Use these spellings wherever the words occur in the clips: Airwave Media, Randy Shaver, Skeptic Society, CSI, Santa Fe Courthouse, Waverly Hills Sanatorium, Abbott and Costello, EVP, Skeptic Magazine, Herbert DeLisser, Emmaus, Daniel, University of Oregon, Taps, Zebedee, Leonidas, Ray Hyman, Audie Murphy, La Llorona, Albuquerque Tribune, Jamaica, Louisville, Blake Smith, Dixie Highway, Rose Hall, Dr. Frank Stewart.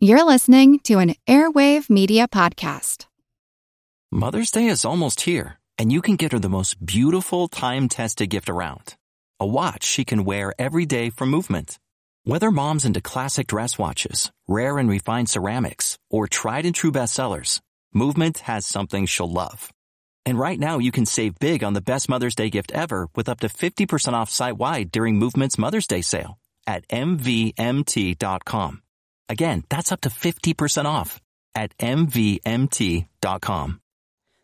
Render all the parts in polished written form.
You're listening to an Airwave Media Podcast. Mother's Day is almost here, and you can get her the most beautiful time-tested gift around. A watch she can wear every day from Movement. Whether mom's into classic dress watches, rare and refined ceramics, or tried-and-true bestsellers, Movement has something she'll love. And right now, you can save big on the best Mother's Day gift ever with up to 50% off site-wide during Movement's Mother's Day sale at MVMT.com. Again, that's up to 50% off at MVMT.com.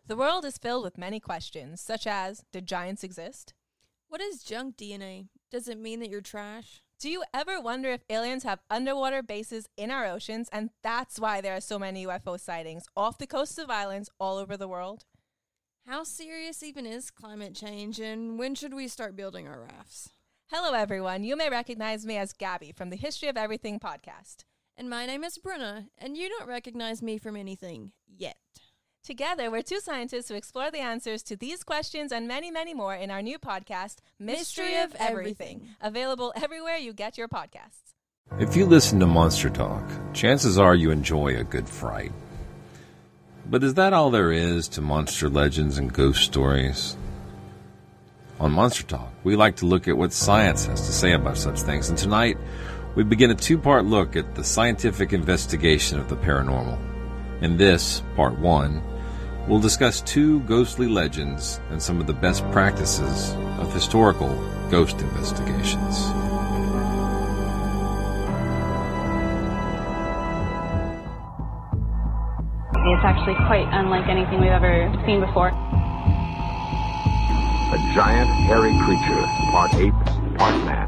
The world is filled with many questions, such as, did giants exist? What is junk DNA? Does it mean that you're trash? Do you ever wonder if aliens have underwater bases in our oceans, and that's why there are so many UFO sightings off the coasts of islands all over the world? How serious even is climate change, and when should we start building our rafts? Hello, everyone. You may recognize me as Gabby from the Mystery of Everything podcast. And my name is Brenna, and you don't recognize me from anything yet. Together, we're two scientists who explore the answers to these questions and many, many more in our new podcast, Mystery of Everything. Available everywhere you get your podcasts. If you listen to Monster Talk, chances are you enjoy a good fright. But is that all there is to monster legends and ghost stories? On Monster Talk, we like to look at what science has to say about such things, and tonight, we begin a two-part look at the scientific investigation of the paranormal. In this, part one, we'll discuss two ghostly legends and some of the best practices of historical ghost investigations. It's actually quite unlike anything we've ever seen before. A giant, hairy creature, part ape, part man.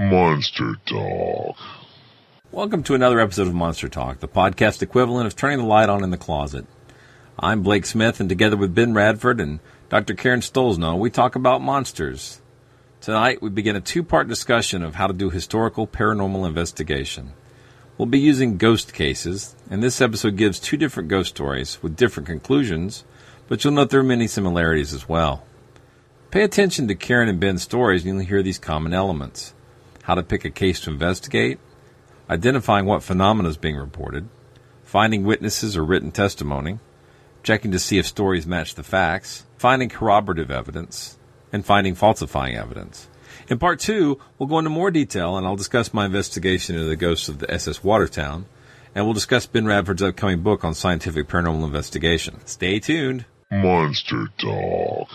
Monster Talk. Welcome to another episode of Monster Talk, the podcast equivalent of turning the light on in the closet. I'm Blake Smith, and together with Ben Radford and Dr. Karen Stollznow, we talk about monsters. Tonight, we begin a two-part discussion of how to do historical paranormal investigation. We'll be using ghost cases, and this episode gives two different ghost stories with different conclusions, but you'll note there are many similarities as well. Pay attention to Karen and Ben's stories, and you'll hear these common elements. How to pick a case to investigate, identifying what phenomena is being reported, finding witnesses or written testimony, checking to see if stories match the facts, finding corroborative evidence, and finding falsifying evidence. In part two, we'll go into more detail, and I'll discuss my investigation into the ghosts of the SS Watertown, and we'll discuss Ben Radford's upcoming book on scientific paranormal investigation. Stay tuned. Monster Talk.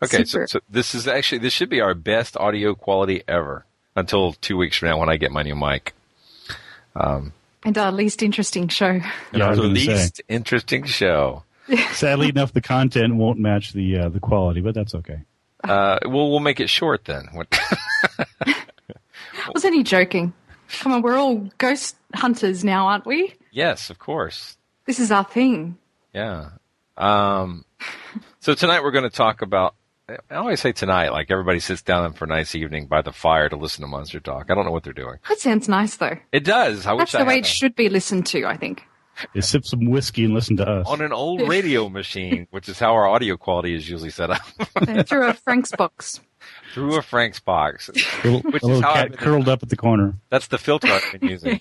Okay, so this should be our best audio quality ever until 2 weeks from now when I get my new mic. And our least interesting show. And our least interesting show. Sadly enough, the content won't match the quality, but that's okay. We'll make it short then. I was only joking. Come on, we're all ghost hunters now, aren't we? Yes, of course. This is our thing. Yeah. So tonight we're going to talk about, I always say tonight, like everybody sits down for a nice evening by the fire to listen to Monster Talk. I don't know what they're doing. That sounds nice, though. It does. That's the way it should be listened to, I think. You sip some whiskey and listen to us. On an old radio machine, which is how our audio quality is usually set up. Through a Frank's box. Through a Frank's box. A little cat curled up at the corner. That's the filter I've been using.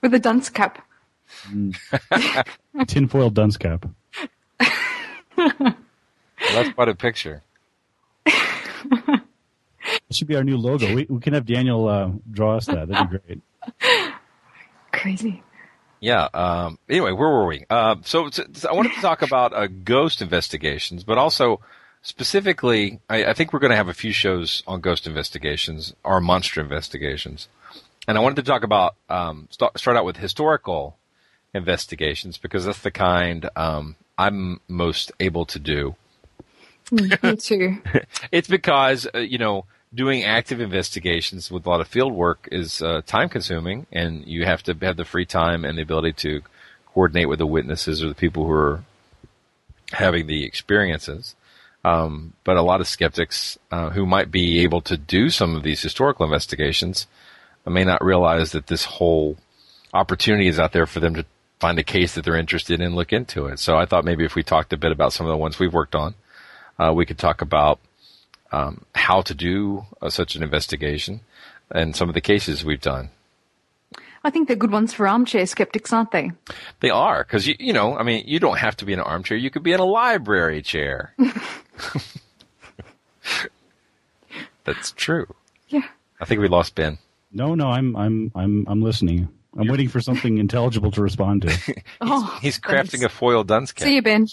With a dunce cap. Tinfoil dunce cap. Well, that's quite a picture. It should be our new logo. We can have Daniel draw us that. That'd be great. Crazy. Yeah. Anyway, where were we? So I wanted to talk about ghost investigations, but also specifically, I think we're going to have a few shows on ghost investigations or monster investigations. And I wanted to talk about start out with historical investigations because that's the kind I'm most able to do. Me too. It's because, doing active investigations with a lot of field work is time-consuming, and you have to have the free time and the ability to coordinate with the witnesses or the people who are having the experiences. But a lot of skeptics who might be able to do some of these historical investigations may not realize that this whole opportunity is out there for them to find a case that they're interested in and look into it. So I thought maybe if we talked a bit about some of the ones we've worked on, we could talk about how to do such an investigation and some of the cases we've done. I think they're good ones for armchair skeptics, aren't they? They are, because, you know, I mean, you don't have to be in an armchair. You could be in a library chair. That's true. Yeah. I think we lost Ben. No, I'm listening. I'm waiting for something intelligible to respond to. He's crafting a foil dunce cap. See you, Ben.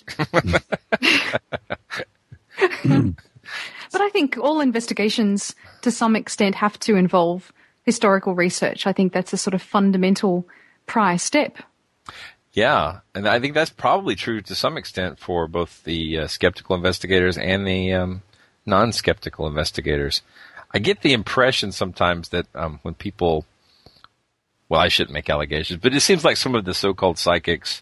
But I think all investigations, to some extent, have to involve historical research. I think that's a sort of fundamental prior step. Yeah, and I think that's probably true to some extent for both the skeptical investigators and the non-skeptical investigators. I get the impression sometimes that when people, well, I shouldn't make allegations, but it seems like some of the so-called psychics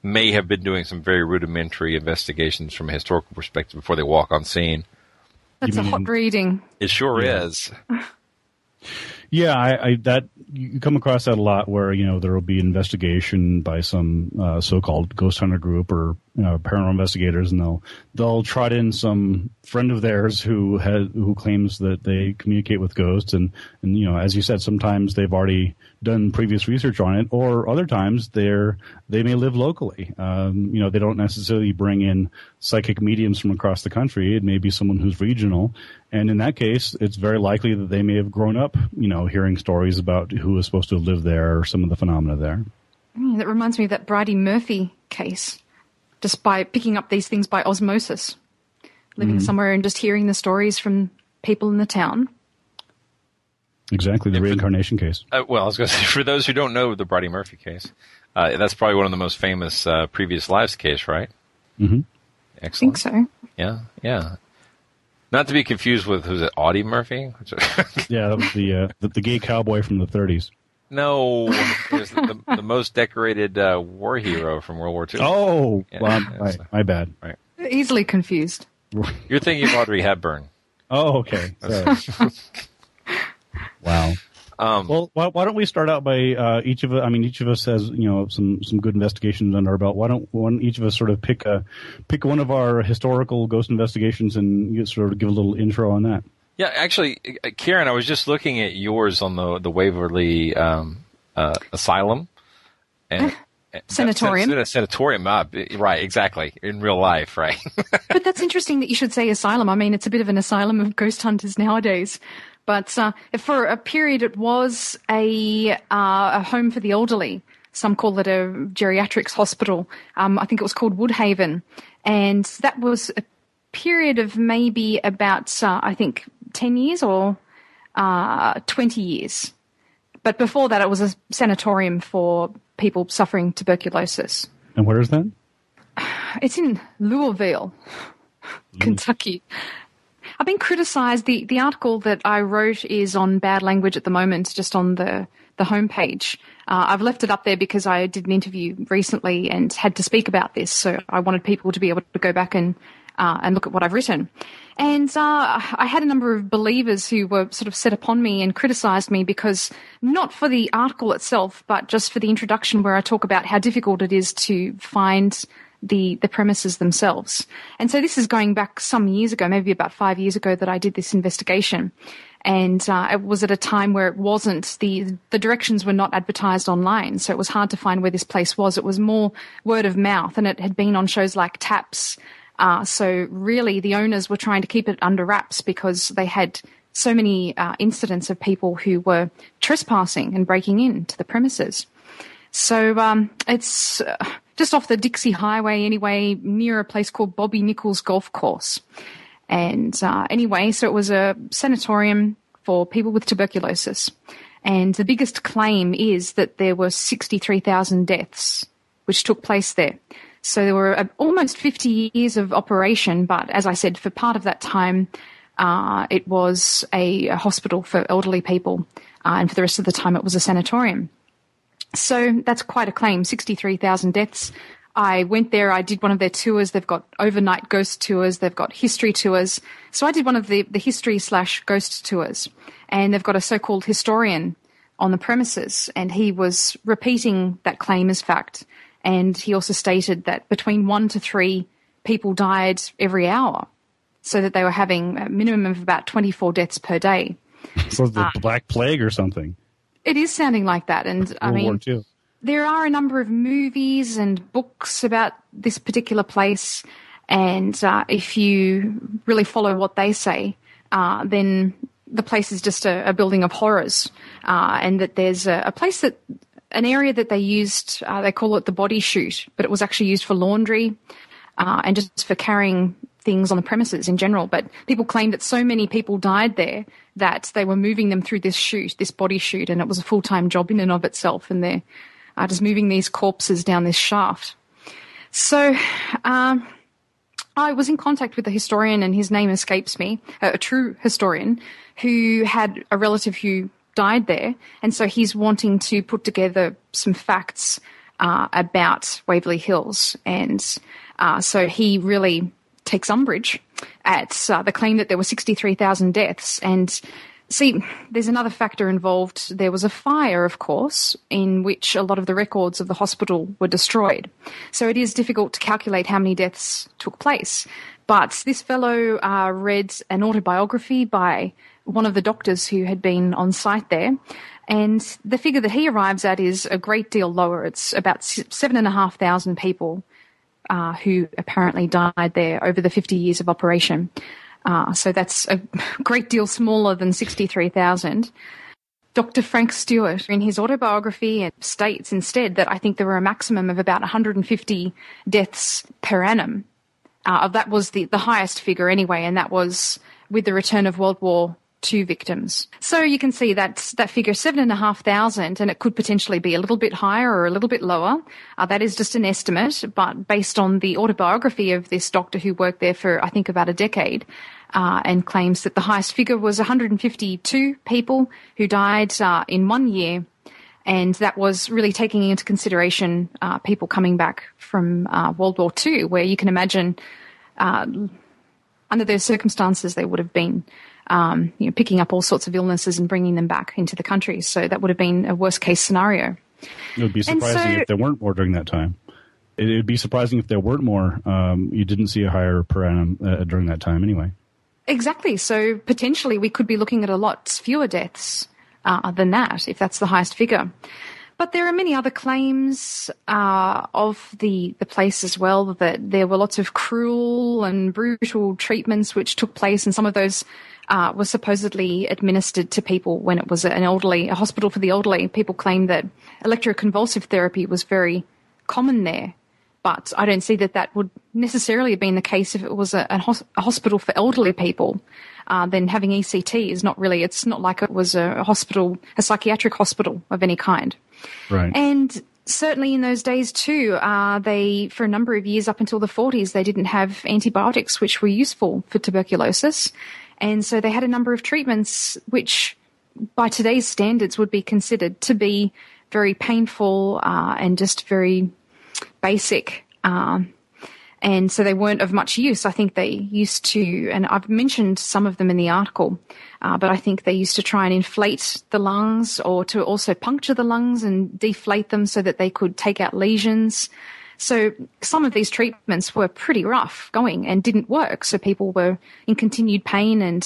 may have been doing some very rudimentary investigations from a historical perspective before they walk on scene. That's a hot reading. It sure is. Yeah, I that you come across that a lot, where there will be investigation by some so-called ghost hunter group or paranormal investigators, and they'll trot in some friend of theirs who claims that they communicate with ghosts, and as you said, sometimes they've already done previous research on it, or other times they may live locally. They don't necessarily bring in psychic mediums from across the country. It may be someone who's regional, and in that case, it's very likely that they may have grown up, hearing stories about who is supposed to live there or some of the phenomena there. That reminds me of that Bridie Murphy case, just by picking up these things by osmosis, living somewhere and just hearing the stories from people in the town. Exactly, the reincarnation case. Well, I was going to say, for those who don't know the Bridie Murphy case, that's probably one of the most famous previous lives case, right? Mm-hmm. Excellent. I think so. Yeah. Not to be confused with, who's it, Audie Murphy? Yeah, that was the gay cowboy from the 30s. No, it was the most decorated war hero from World War II. Oh, yeah, well, my bad. Right. Easily confused. You're thinking of Audrey Hepburn. Oh, okay. Sorry. Wow. Well, why don't we start out by each of us has some good investigations under our belt. Why don't each of us sort of pick one of our historical ghost investigations and sort of give a little intro on that? Yeah, actually, Karen, I was just looking at yours on the Waverly Asylum and Sanatorium. Sanatorium, right? Exactly, in real life, right? But that's interesting that you should say asylum. I mean, it's a bit of an asylum of ghost hunters nowadays. But for a period, it was a home for the elderly. Some call it a geriatrics hospital. I think it was called Woodhaven. And that was a period of maybe about, 10 years or 20 years. But before that, it was a sanatorium for people suffering tuberculosis. And where is that? It's in Louisville, Kentucky. I've been criticised. The article that I wrote is on bad language at the moment, just on the homepage. I've left it up there because I did an interview recently and had to speak about this, so I wanted people to be able to go back and look at what I've written. And I had a number of believers who were sort of set upon me and criticised me, because not for the article itself, but just for the introduction where I talk about how difficult it is to find the premises themselves. And so this is going back some years ago, maybe about 5 years ago, that I did this investigation. And it was at a time where it wasn't, the directions were not advertised online, so it was hard to find where this place was. It was more word of mouth, and it had been on shows like Taps. So really the owners were trying to keep it under wraps because they had so many incidents of people who were trespassing and breaking into the premises. So it's just off the Dixie Highway anyway, near a place called Bobby Nichols Golf Course. And anyway, so it was a sanatorium for people with tuberculosis. And the biggest claim is that there were 63,000 deaths which took place there. So there were almost 50 years of operation, but as I said, for part of that time, It was a hospital for elderly people, and for the rest of the time it was a sanatorium. So that's quite a claim, 63,000 deaths. I went there, I did one of their tours. They've got overnight ghost tours, they've got history tours. So I did one of the history/ghost tours, and they've got a so-called historian on the premises, and he was repeating that claim as fact. And he also stated that between 1 to 3 people died every hour, so that they were having a minimum of about 24 deaths per day. So the Black Plague or something. It is sounding like that. And World War II. There are a number of movies and books about this particular place, and if you really follow what they say, then the place is just a building of horrors, and that there's a place that an area that they used, they call it the body chute, but it was actually used for laundry and just for carrying things on the premises in general. But people claimed that so many people died there that they were moving them through this chute, this body chute, and it was a full-time job in and of itself, and they're just moving these corpses down this shaft. So I was in contact with a historian, and his name escapes me, a true historian, who had a relative who died there, and so he's wanting to put together some facts about Waverly Hills, and so he really takes umbrage at the claim that there were 63,000 deaths. And see, there's another factor involved. There was a fire, of course, in which a lot of the records of the hospital were destroyed. So it is difficult to calculate how many deaths took place. But this fellow read an autobiography by one of the doctors who had been on site there, and the figure that he arrives at is a great deal lower. It's about 7,500 people who apparently died there over the 50 years of operation. So that's a great deal smaller than 63,000. Dr. Frank Stewart, in his autobiography, states instead that I think there were a maximum of about 150 deaths per annum. That was the highest figure anyway, and that was with the return of World War II victims. So you can see that figure, 7,500, and it could potentially be a little bit higher or a little bit lower. That is just an estimate, but based on the autobiography of this doctor who worked there for, I think, about a decade, and claims that the highest figure was 152 people who died in 1 year, and that was really taking into consideration people coming back from World War II, where you can imagine under those circumstances they would have been picking up all sorts of illnesses and bringing them back into the country. So that would have been a worst-case scenario. It would be surprising if there weren't more during that time. It would be surprising if there weren't more. You didn't see a higher per annum during that time anyway. Exactly. So potentially we could be looking at a lot fewer deaths than that, if that's the highest figure. But there are many other claims of the place as well, that there were lots of cruel and brutal treatments which took place, and some of those were supposedly administered to people when it was a hospital for the elderly. People claim that electroconvulsive therapy was very common there, but I don't see that would necessarily have been the case if it was a hospital for elderly people. Then having ECT is not really, it's not like it was a hospital, a psychiatric hospital of any kind. Right. And certainly in those days too, they, for a number of years up until the 40s, they didn't have antibiotics which were useful for tuberculosis. And so they had a number of treatments which by today's standards would be considered to be very painful and just very basic. And so they weren't of much use. I think they used to, and I've mentioned some of them in the article, but I think they used to try and inflate the lungs, or to also puncture the lungs and deflate them so that they could take out lesions. So some of these treatments were pretty rough going and didn't work. So people were in continued pain, and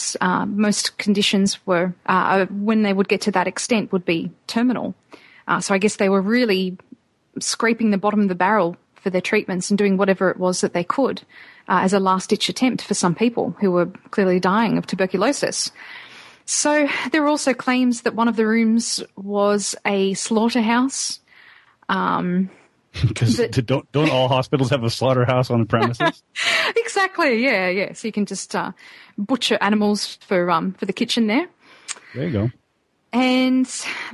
most conditions were, when they would get to that extent, would be terminal. So I guess they were really scraping the bottom of the barrel for their treatments and doing whatever it was that they could as a last-ditch attempt for some people who were clearly dying of tuberculosis. So there were also claims that one of the rooms was a slaughterhouse. Because don't all hospitals have a slaughterhouse on the premises? Exactly, yeah. So you can just butcher animals for the kitchen there. There you go.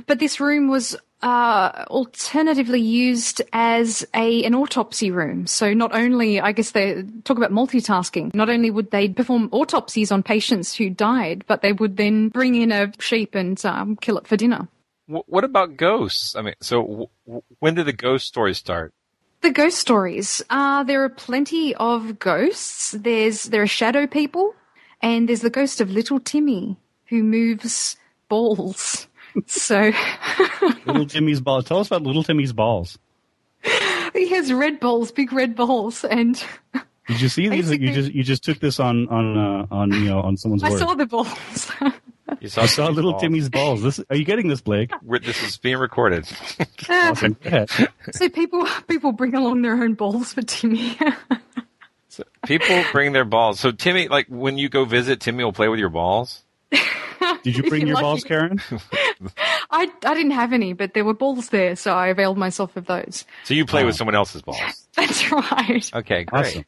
But this room was alternatively used as an autopsy room. So not only, I guess they talk about multitasking, not only would they perform autopsies on patients who died, but they would then bring in a sheep and kill it for dinner. What about ghosts? I mean, so when did the ghost stories start? The ghost stories. There are plenty of ghosts. There are shadow people, and there's the ghost of Little Timmy who moves balls. So Little Timmy's balls. Tell us about Little Timmy's balls. He has red balls, big red balls, and did you see these? You just took this on on someone's. I saw the balls. I saw Little Timmy's balls. Are you getting this, Blake? This is being recorded. Awesome. So people bring along their own balls for Timmy. So people bring their balls. So Timmy, like when you go visit, Timmy will play with your balls. Did you bring your balls, Karen? I didn't have any, but there were balls there, so I availed myself of those. So you play with someone else's balls. That's right. Okay, great. Awesome.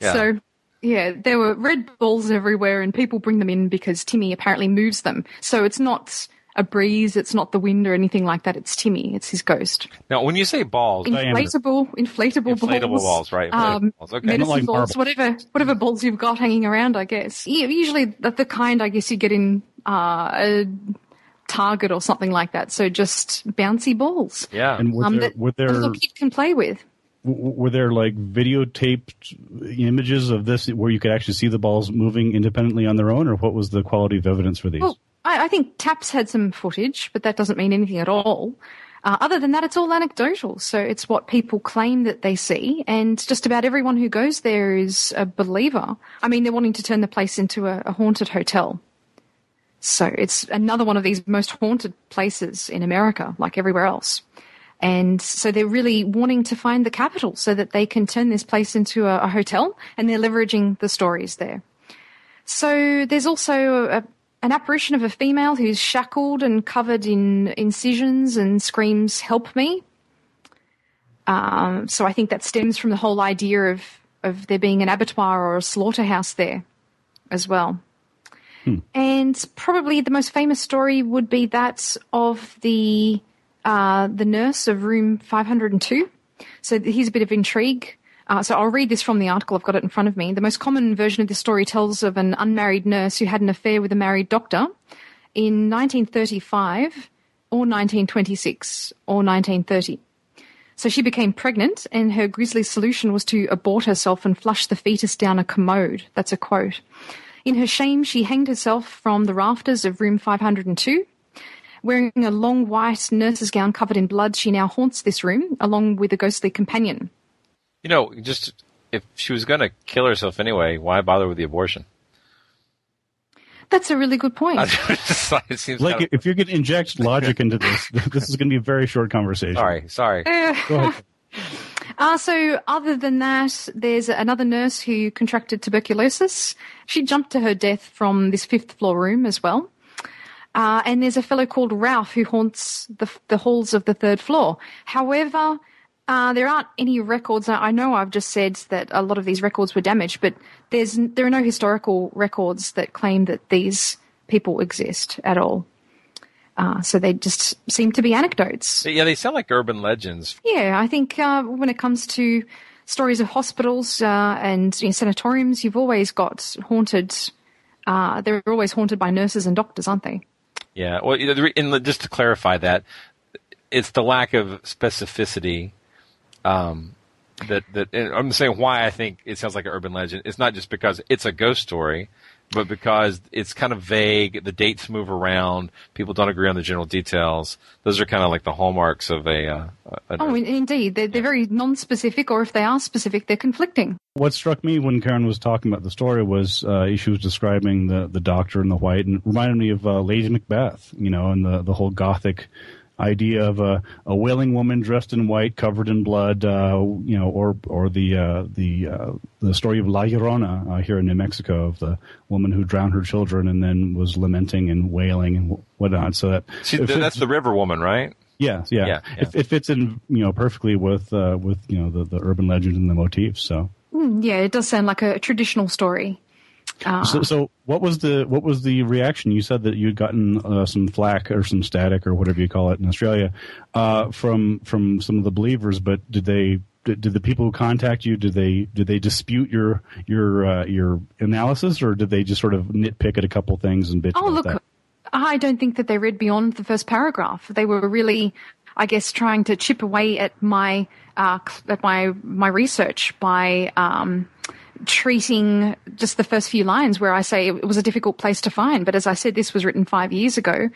Yeah. So. Yeah, there were red balls everywhere, and people bring them in because Timmy apparently moves them. So it's not a breeze, it's not the wind or anything like that. It's Timmy, it's his ghost. Now, when you say balls, inflatable balls, right? Balls, okay. Medicine like balls, whatever balls you've got hanging around, I guess. Yeah, usually the kind I guess you get in a Target or something like that. So just bouncy balls. Yeah, and that a little kid can play with. Were there like videotaped images of this where you could actually see the balls moving independently on their own, or what was the quality of evidence for these? Well, I think Taps had some footage, but that doesn't mean anything at all. Other than that, it's all anecdotal. So it's what people claim that they see, and just about everyone who goes there is a believer. I mean, they're wanting to turn the place into a haunted hotel. So it's another one of these most haunted places in America, like everywhere else. And so they're really wanting to find the capital so that they can turn this place into a hotel, and they're leveraging the stories there. So there's also an apparition of a female who's shackled and covered in incisions and screams, "Help me." So I think that stems from the whole idea of there being an abattoir or a slaughterhouse there as well. Hmm. And probably the most famous story would be that of the nurse of room 502. So here's a bit of intrigue. So I'll read this from the article. I've got it in front of me. The most common version of this story tells of an unmarried nurse who had an affair with a married doctor in 1935 or 1926 or 1930. So she became pregnant, and her grisly solution was to abort herself and flush the fetus down a commode. That's a quote. In her shame, she hanged herself from the rafters of room 502. Wearing a long white nurse's gown covered in blood, she now haunts this room, along with a ghostly companion. You know, just if she was going to kill herself anyway, why bother with the abortion? That's a really good point. It seems like if you're going to inject logic into this, this is going to be a very short conversation. Sorry. Go ahead. So other than that, there's another nurse who contracted tuberculosis. She jumped to her death from this fifth floor room as well. And there's a fellow called Ralph who haunts the halls of the third floor. However, there aren't any records. I know I've just said that a lot of these records were damaged, but there are no historical records that claim that these people exist at all. So they just seem to be anecdotes. Yeah, they sound like urban legends. Yeah, I think when it comes to stories of hospitals and sanatoriums, you've always got haunted. They're always haunted by nurses and doctors, aren't they? Yeah. Well, and just to clarify that, it's the lack of specificity that and I'm saying why I think it sounds like an urban legend. It's not just because it's a ghost story, but because it's kind of vague. The dates move around. People don't agree on the general details. Those are kind of like the hallmarks of a. Indeed. They're very non-specific, or if they are specific, they're conflicting. What struck me when Karen was talking about the story was she was describing the doctor in the white, and it reminded me of Lady Macbeth, and the whole Gothic idea of a wailing woman dressed in white, covered in blood, or the story of La Llorona here in New Mexico, of the woman who drowned her children and then was lamenting and wailing and whatnot. So that's the river woman, right? Yeah. It fits in, perfectly with the urban legend and the motifs. So yeah, it does sound like a traditional story. So what was the reaction? You said that you had gotten some flack or some static or whatever you call it in Australia from some of the believers, but did the people who contact you, did they dispute your analysis, or did they just sort of nitpick at a couple things and bitch about that? I don't think that they read beyond the first paragraph. They were really, I guess, trying to chip away at my research by treating just the first few lines where I say it was a difficult place to find. But as I said, this was written 5 years ago.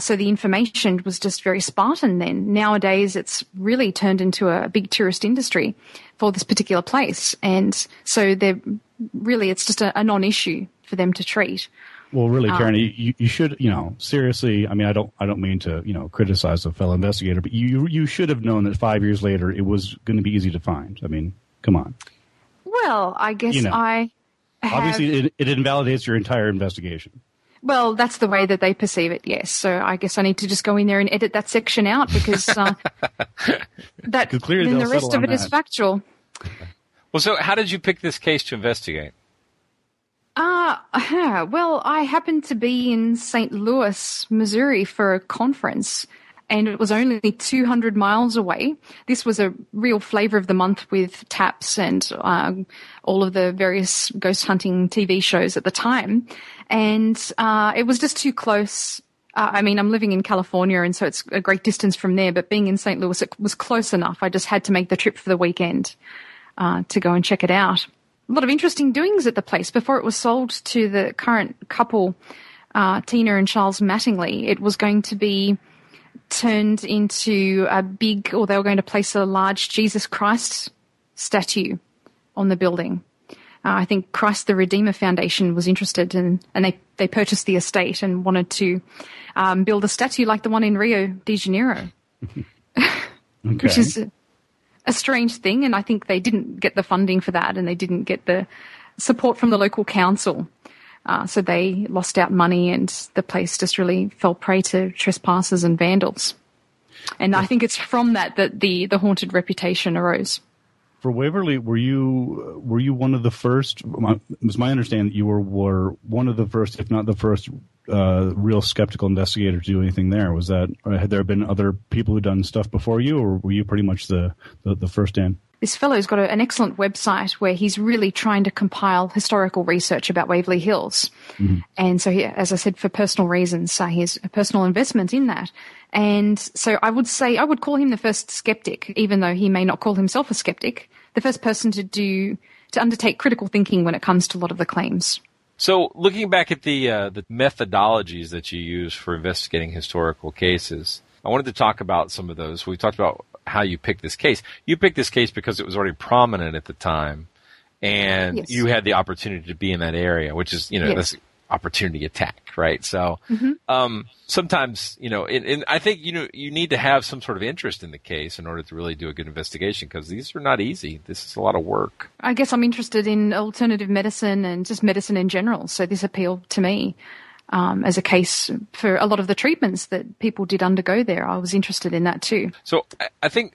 So the information was just very Spartan then. Nowadays, it's really turned into a big tourist industry for this particular place. And so they're really, it's just a non-issue for them to treat. Well, really, Karen, you should, seriously, I mean, I don't mean to, criticize a fellow investigator, but you should have known that 5 years later it was going to be easy to find. I mean, come on. Well, I guess obviously, it invalidates your entire investigation. Well, that's the way that they perceive it, yes. So I guess I need to just go in there and edit that section out because clearly then the rest of it is factual. Well, so how did you pick this case to investigate? Well, I happened to be in St. Louis, Missouri for a conference, and it was only 200 miles away. This was a real flavor of the month with Taps and all of the various ghost hunting TV shows at the time. And it was just too close. I mean, I'm living in California, and so it's a great distance from there. But being in St. Louis, it was close enough. I just had to make the trip for the weekend to go and check it out. A lot of interesting doings at the place. Before it was sold to the current couple, Tina and Charles Mattingly, it was going to be turned into they were going to place a large Jesus Christ statue on the building. I think Christ the Redeemer Foundation was interested and they purchased the estate and wanted to build a statue like the one in Rio de Janeiro, which is a strange thing, and I think they didn't get the funding for that, and they didn't get the support from the local council. So they lost out money, and the place just really fell prey to trespassers and vandals. And I think it's from that the haunted reputation arose. For Waverly, were you one of the first? It was my understanding that you were one of the first, if not the first, real skeptical investigator to do anything there. Was that? Had there been other people who'd done stuff before you, or were you pretty much the first in? This fellow's got an excellent website where he's really trying to compile historical research about Waverly Hills. Mm-hmm. And so, as I said, for personal reasons, he has a personal investment in that. And so I would call him the first skeptic, even though he may not call himself a skeptic, the first person to undertake critical thinking when it comes to a lot of the claims. So looking back at the methodologies that you use for investigating historical cases, I wanted to talk about some of those. We talked about how you picked this case. You picked this case because it was already prominent at the time, and yes, you had the opportunity to be in that area, which is, yes, this opportunity attack, right? So sometimes, and I think, you need to have some sort of interest in the case in order to really do a good investigation, because these are not easy. This is a lot of work. I guess I'm interested in alternative medicine and just medicine in general. So this appealed to me as a case for a lot of the treatments that people did undergo there. I was interested in that too. So I think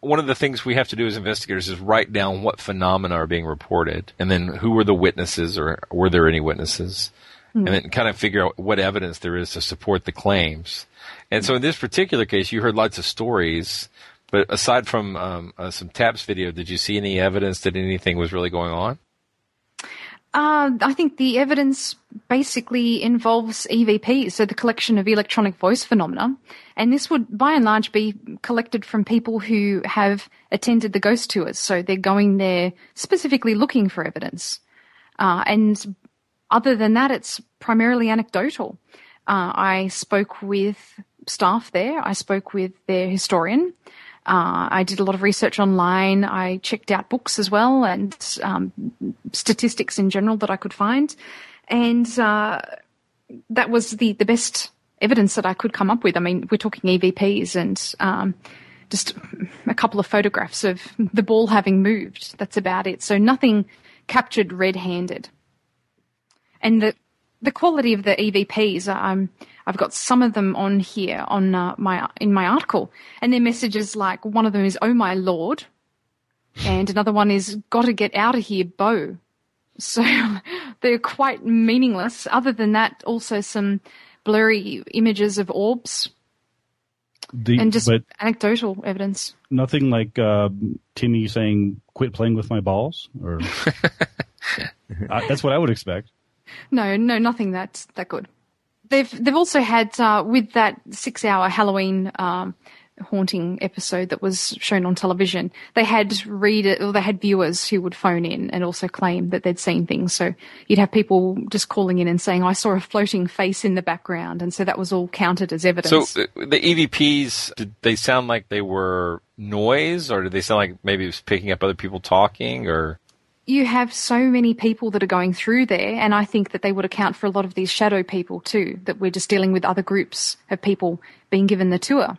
one of the things we have to do as investigators is write down what phenomena are being reported, and then who were the witnesses, or were there any witnesses, and then kind of figure out what evidence there is to support the claims. And so in this particular case, you heard lots of stories, but aside from some Taps video, did you see any evidence that anything was really going on? I think the evidence basically involves EVP, so the collection of electronic voice phenomena. And this would, by and large, be collected from people who have attended the ghost tours. So they're going there specifically looking for evidence. And other than that, it's primarily anecdotal. I spoke with staff there. I spoke with their historian. I did a lot of research online. I checked out books as well, and statistics in general that I could find. And that was the best evidence that I could come up with. I mean, we're talking EVPs and just a couple of photographs of the ball having moved. That's about it. So nothing captured red-handed. And the quality of the EVPs, I've got some of them on here in my article, and their messages, like one of them is "Oh my lord," and another one is "Got to get out of here, Bo." So they're quite meaningless. Other than that, also some blurry images of orbs and just anecdotal evidence. Nothing like Timmy saying, "Quit playing with my balls," or that's what I would expect. No, nothing that's that good. They've also had with that 6-hour Halloween haunting episode that was shown on television, they had viewers who would phone in and also claim that they'd seen things. So you'd have people just calling in and saying, "I saw a floating face in the background," and so that was all counted as evidence. So the EVPs, did they sound like they were noise, or did they sound like maybe it was picking up other people talking, or? You have so many people that are going through there, and I think that they would account for a lot of these shadow people too, that we're just dealing with other groups of people being given the tour.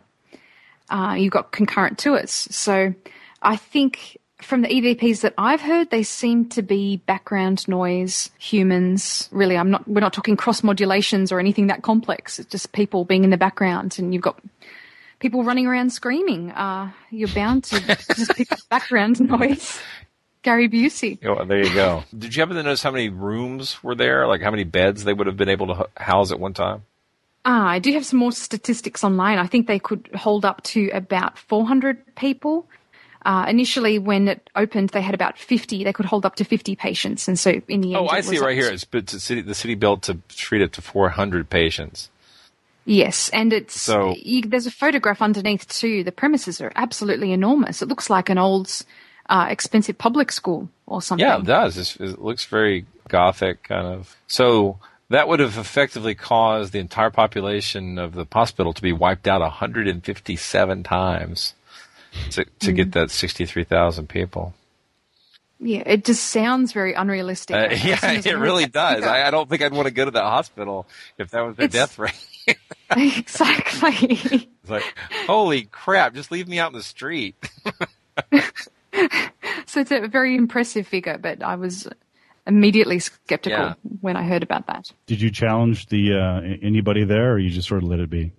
You've got concurrent tours. So I think from the EVPs that I've heard, they seem to be background noise, humans. Really, we're not talking cross modulations or anything that complex. It's just people being in the background, and you've got people running around screaming. You're bound to just pick up background noise. Gary Busey. Oh, there you go. Did you happen to notice how many rooms were there? Like how many beds they would have been able to house at one time? I do have some more statistics online. I think they could hold up to about 400 people. Initially, when it opened, they had about 50. They could hold up to 50 patients. And so in the end, I see it right here. The city built to treat up to 400 patients. Yes, and there's a photograph underneath too. The premises are absolutely enormous. It looks like an old... expensive public school or something. Yeah, it does. It looks very gothic kind of. So that would have effectively caused the entire population of the hospital to be wiped out 157 times to get that 63,000 people. Yeah, it just sounds very unrealistic. Yeah, it really does. I don't think I'd want to go to that hospital if that was the death rate. Exactly. It's like, holy crap, just leave me out in the street. So it's a very impressive figure, but I was immediately skeptical when I heard about that. Did you challenge anybody there, or you just sort of let it be?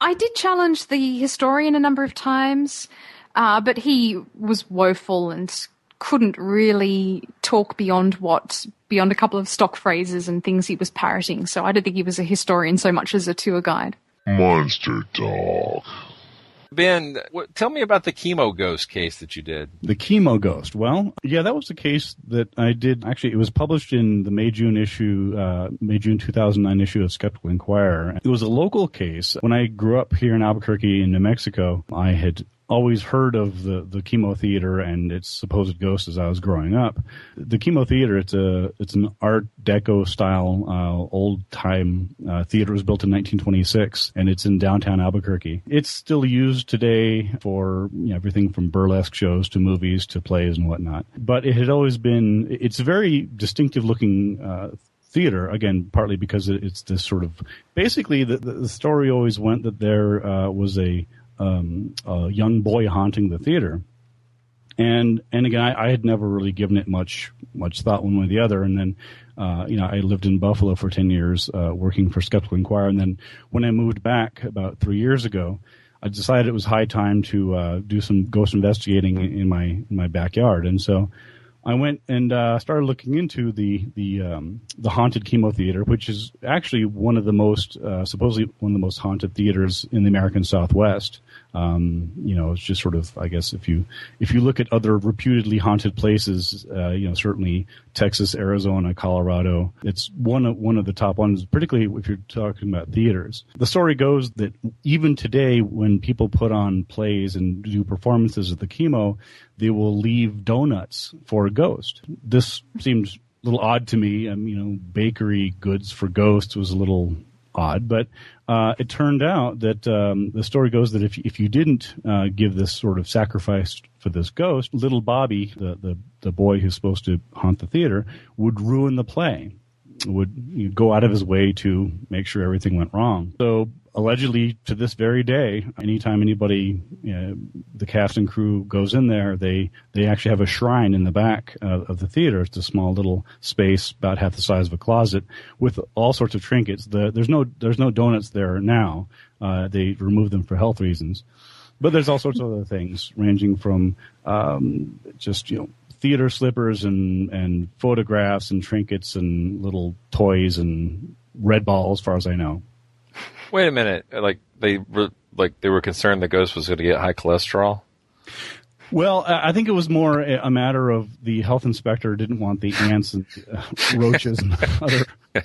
I did challenge the historian a number of times, but he was woeful and couldn't really talk beyond a couple of stock phrases and things he was parroting. So I don't think he was a historian so much as a tour guide. Monster Talk. Ben, tell me about the Kimo Ghost case that you did. The Kimo Ghost. Well, yeah, that was the case that I did. Actually, it was published in the May-June 2009 issue of Skeptical Inquirer. It was a local case. When I grew up here in Albuquerque in New Mexico, I had always heard of the Kimo Theater and its supposed ghosts as I was growing up. The Kimo Theater, it's an Art Deco style old-time theater. It was built in 1926, and it's in downtown Albuquerque. It's still used today for everything from burlesque shows to movies to plays and whatnot. But it had always been – it's a very distinctive-looking theater, again, partly because it's this sort of – basically the story always went that there was a young boy haunting the theater, and again, I had never really given it much thought one way or the other. And then, I lived in Buffalo for 10 years working for Skeptical Inquirer, and then when I moved back about 3 years ago, I decided it was high time to do some ghost investigating in my backyard, and so I went and started looking into the haunted Kimo Theater, which is actually supposedly one of the most haunted theaters in the American Southwest. It's just sort of, I guess, if you look at other reputedly haunted places, certainly Texas, Arizona, Colorado, it's one of the top ones, particularly if you're talking about theaters. The story goes that even today, when people put on plays and do performances at the Kimo, they will leave donuts for a ghost. This seems a little odd to me. Bakery goods for ghosts was a little odd, but it turned out that the story goes that if you didn't give this sort of sacrifice for this ghost, little Bobby, the boy who's supposed to haunt the theater, would ruin the play, would go out of his way to make sure everything went wrong. So allegedly, to this very day, anytime anybody, the cast and crew goes in there, they actually have a shrine in the back of the theater. It's a small little space, about half the size of a closet, with all sorts of trinkets. There's no donuts there now. They removed them for health reasons. But there's all sorts of other things, ranging from just theater slippers and photographs and trinkets and little toys and red balls, as far as I know. Wait a minute. They were concerned the ghost was going to get high cholesterol? Well, I think it was more a matter of the health inspector didn't want the ants and roaches and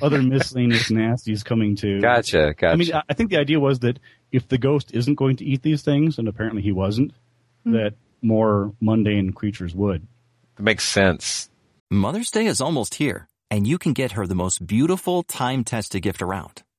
other miscellaneous nasties coming to. Gotcha. I mean, I think the idea was that if the ghost isn't going to eat these things, and apparently he wasn't, that more mundane creatures would. That makes sense. Mother's Day is almost here, and you can get her the most beautiful time-tested gift around.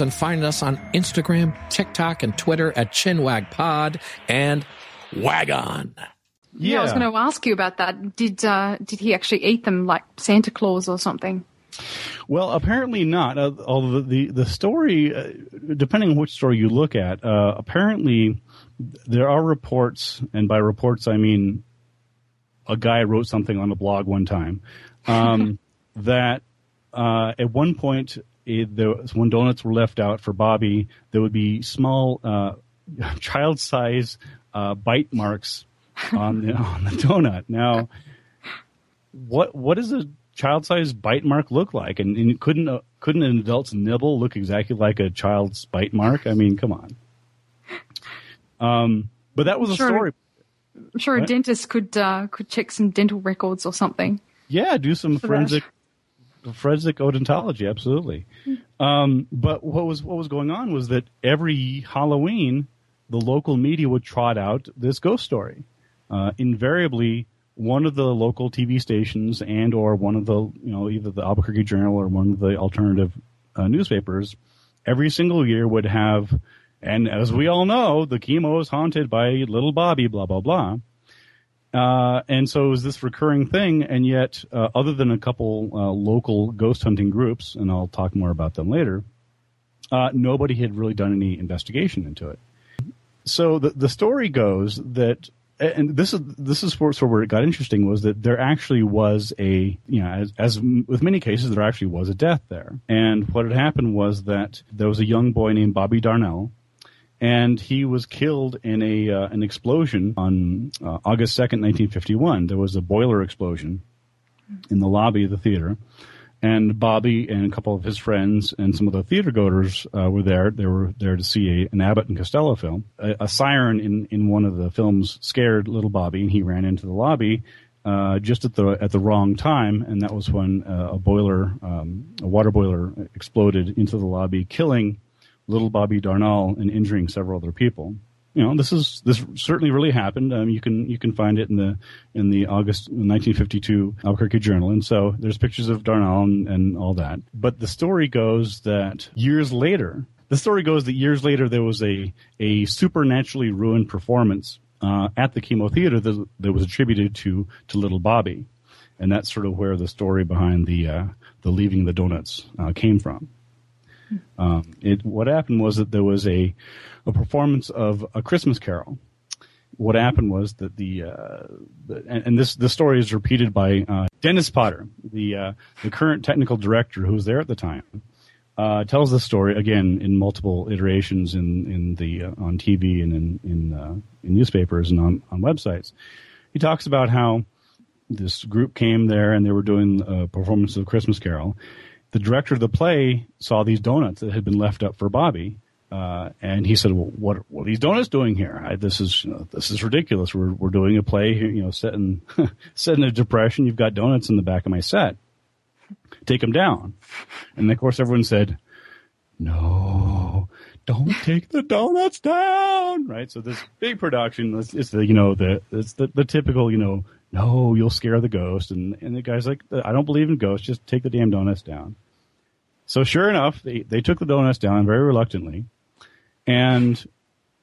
and find us on Instagram, TikTok, and Twitter at ChinwagPod and Wagon. Yeah, I was going to ask you about that. Did he actually eat them like Santa Claus or something? Well, apparently not. Although the story, depending on which story you look at, apparently there are reports, and by reports I mean a guy wrote something on a blog one time, that at one point when donuts were left out for Bobby, there would be small child-size bite marks on the donut. Now, what is a child-sized bite mark look like? And couldn't an adult's nibble look exactly like a child's bite mark? I mean, come on. But that was a story. I'm sure a dentist could check some dental records or something. Yeah, do some forensic odontology, absolutely. But what was going on was that every Halloween, the local media would trot out this ghost story. Invariably, one of the local TV stations and or one of the, either the Albuquerque Journal or one of the alternative newspapers every single year would have, and as we all know, the Chemo is haunted by little Bobby, blah, blah, blah. And so it was this recurring thing, and yet other than a couple local ghost hunting groups, and I'll talk more about them later, nobody had really done any investigation into it. So the story goes that, and this is where it got interesting, was that there actually was a, as with many cases, there actually was a death there. And what had happened was that there was a young boy named Bobby Darnell, and he was killed in an explosion on August 2nd, 1951. There was a boiler explosion in the lobby of the theater. And Bobby and a couple of his friends and some of the theater-goers were there. They were there to see an Abbott and Costello film. A siren in one of the films scared little Bobby, and he ran into the lobby just at the wrong time. And that was when a water boiler exploded into the lobby, killing little Bobby Darnell and injuring several other people. This certainly really happened. You can find it in the August 1952 Albuquerque Journal, and so there's pictures of Darnell and all that. But the story goes that years later there was a supernaturally ruined performance at the Kimo Theater that was attributed to Little Bobby. And that's sort of where the story behind the leaving the donuts came from. What happened was that there was a performance of A Christmas Carol. What happened was that this story is repeated by Dennis Potter, the current technical director who was there at the time, tells the story again in multiple iterations in the on TV and in newspapers and on websites. He talks about how this group came there and they were doing a performance of Christmas Carol. The director of the play saw these donuts that had been left up for Bobby. And he said, "Well, what are these donuts doing here? This is ridiculous. We're doing a play here, set in a depression. You've got donuts in the back of my set. Take them down." And of course, everyone said, "No, don't take the donuts down." Right. So this big production, it's the typical, "No, you'll scare the ghost." And the guy's like, "I don't believe in ghosts. Just take the damn donuts down." So sure enough, they took the donuts down very reluctantly. And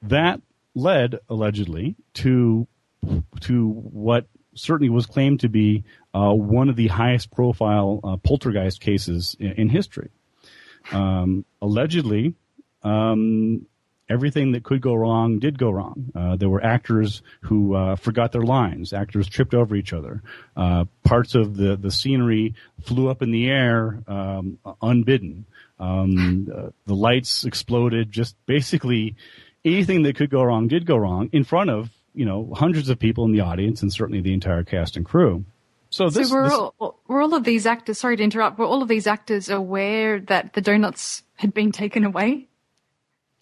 that led, allegedly, to what certainly was claimed to be one of the highest profile poltergeist cases in history. Allegedly, everything that could go wrong did go wrong. There were actors who forgot their lines. Actors tripped over each other. Parts of the scenery flew up in the air unbidden. The lights exploded. Just basically anything that could go wrong did go wrong in front of hundreds of people in the audience and certainly the entire cast and crew. Were all of these actors aware that the donuts had been taken away?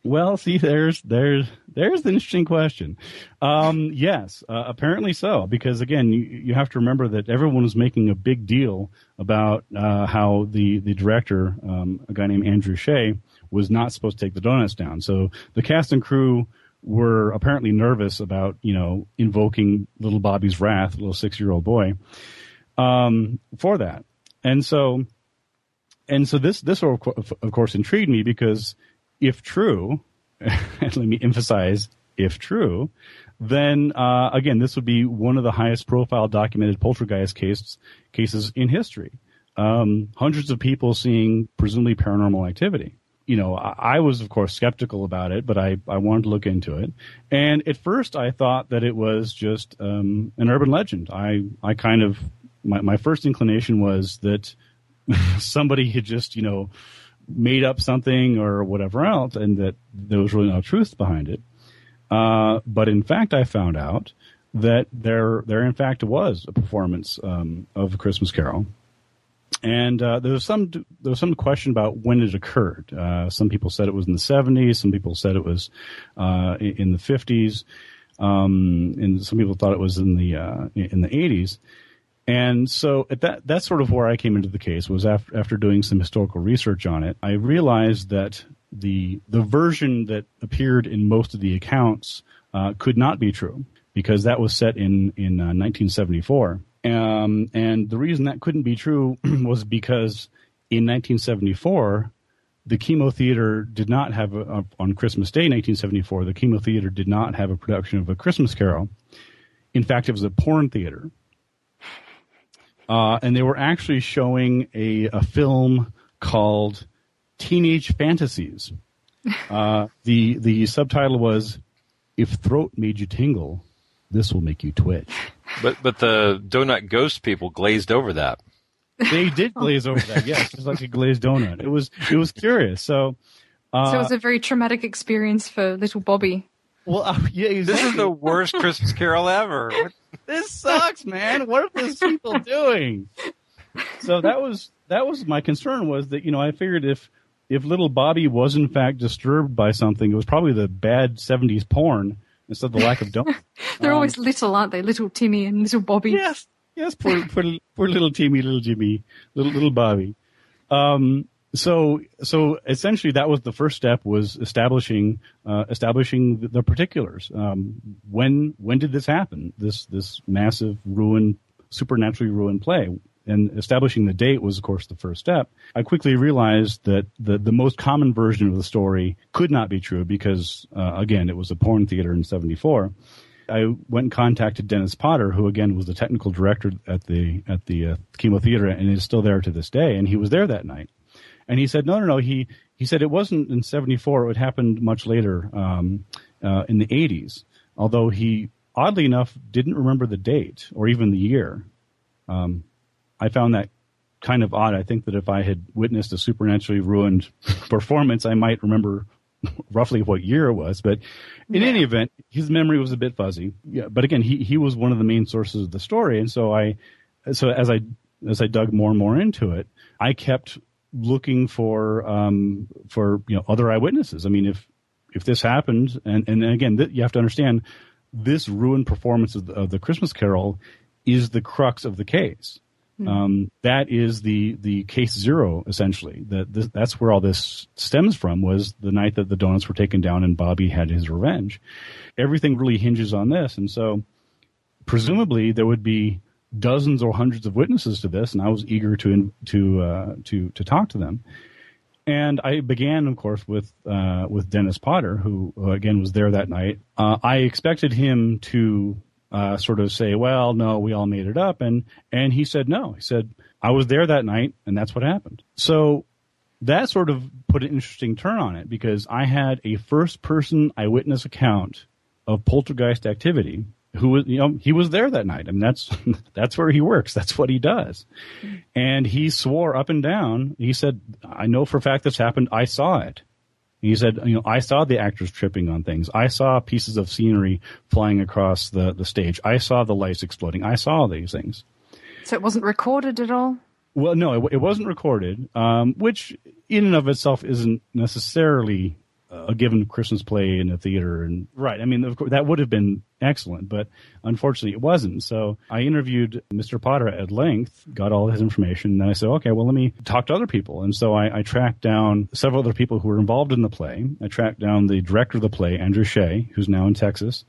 Well, see, there's an interesting question. Yes, apparently so, because again, you have to remember that everyone was making a big deal about how the director, a guy named Andrew Shea, was not supposed to take the donuts down. So the cast and crew were apparently nervous about invoking little Bobby's wrath, little 6-year-old boy, for that. And so this of course intrigued me because, if true, and let me emphasize, if true, then again, this would be one of the highest profile documented poltergeist cases in history. Hundreds of people seeing presumably paranormal activity. I was, of course, skeptical about it, but I wanted to look into it. And at first I thought that it was just an urban legend. I kind of, my first inclination was that somebody had just, made up something or whatever else, and that there was really no truth behind it. But in fact, I found out that there in fact was a performance of A Christmas Carol, and there was some question about when it occurred. Some people said it was in the 70s, some people said it was in the 50s, and some people thought it was in the 80s. And so that's sort of where I came into the case, was after doing some historical research on it. I realized that the version that appeared in most of the accounts could not be true, because that was set in 1974. And the reason that couldn't be true was because in 1974, the Kimo Theater did not have, on Christmas Day 1974, the Kimo Theater did not have a production of A Christmas Carol. In fact, it was a porn theater. And they were actually showing a film called Teenage Fantasies. The subtitle was, "If Throat Made You Tingle, This Will Make You Twitch." But the donut ghost people glazed over that. They did glaze over that, yes, just like a glazed donut. It was curious. So it was a very traumatic experience for little Bobby. Well, yeah, exactly. This is the worst Christmas Carol ever. This sucks, man. What are these people doing? So that was my concern, was that, I figured if little Bobby was in fact disturbed by something, it was probably the bad 70s porn instead of the lack of donuts. They're always little, aren't they? Little Timmy and little Bobby. Yes, poor little Timmy, little Jimmy, little Bobby. So essentially, that was the first step, was establishing the particulars. When did this happen? This massive supernaturally ruined play, and establishing the date was, of course, the first step. I quickly realized that the most common version of the story could not be true because, again, it was a porn theater in '74. I went and contacted Dennis Potter, who again was the technical director at the Kimo Theater and is still there to this day. And he was there that night, and he said, "No, no, no." He said it wasn't in '74; it happened much later, in the '80s. Although he, oddly enough, didn't remember the date or even the year. I found that kind of odd. I think that if I had witnessed a supernaturally ruined performance, I might remember roughly what year it was. But in any event, his memory was a bit fuzzy. Yeah, but again, he was one of the main sources of the story. And so as I dug more and more into it, I kept looking for other eyewitnesses. I mean, if this happened, and again, you have to understand, this ruined performance of the Christmas Carol is the crux of the case. That is the case zero, essentially. That's where all this stems from, was the night that the donuts were taken down and Bobby had his revenge. Everything really hinges on this. And so presumably there would be dozens or hundreds of witnesses to this, and I was eager to talk to them. And I began, of course, with Dennis Potter, who, again, was there that night. I expected him to sort of say, well, no, we all made it up. And he said, no. He said, I was there that night, and that's what happened. So that sort of put an interesting turn on it, because I had a first-person eyewitness account of poltergeist activity. He was there that night. I mean, that's where he works. That's what he does. And he swore up and down. He said, I know for a fact this happened. I saw it. And he said, I saw the actors tripping on things. I saw pieces of scenery flying across the stage. I saw the lights exploding. I saw these things. So it wasn't recorded at all? Well, no, it wasn't recorded, which in and of itself isn't necessarily a given Christmas play in a theater. And right. I mean, of course, that would have been excellent, but unfortunately it wasn't. So I interviewed Mr. Potter at length, got all his information, and then I said, okay, well, let me talk to other people. And so I tracked down several other people who were involved in the play. I tracked down the director of the play, Andrew Shea, who's now in Texas.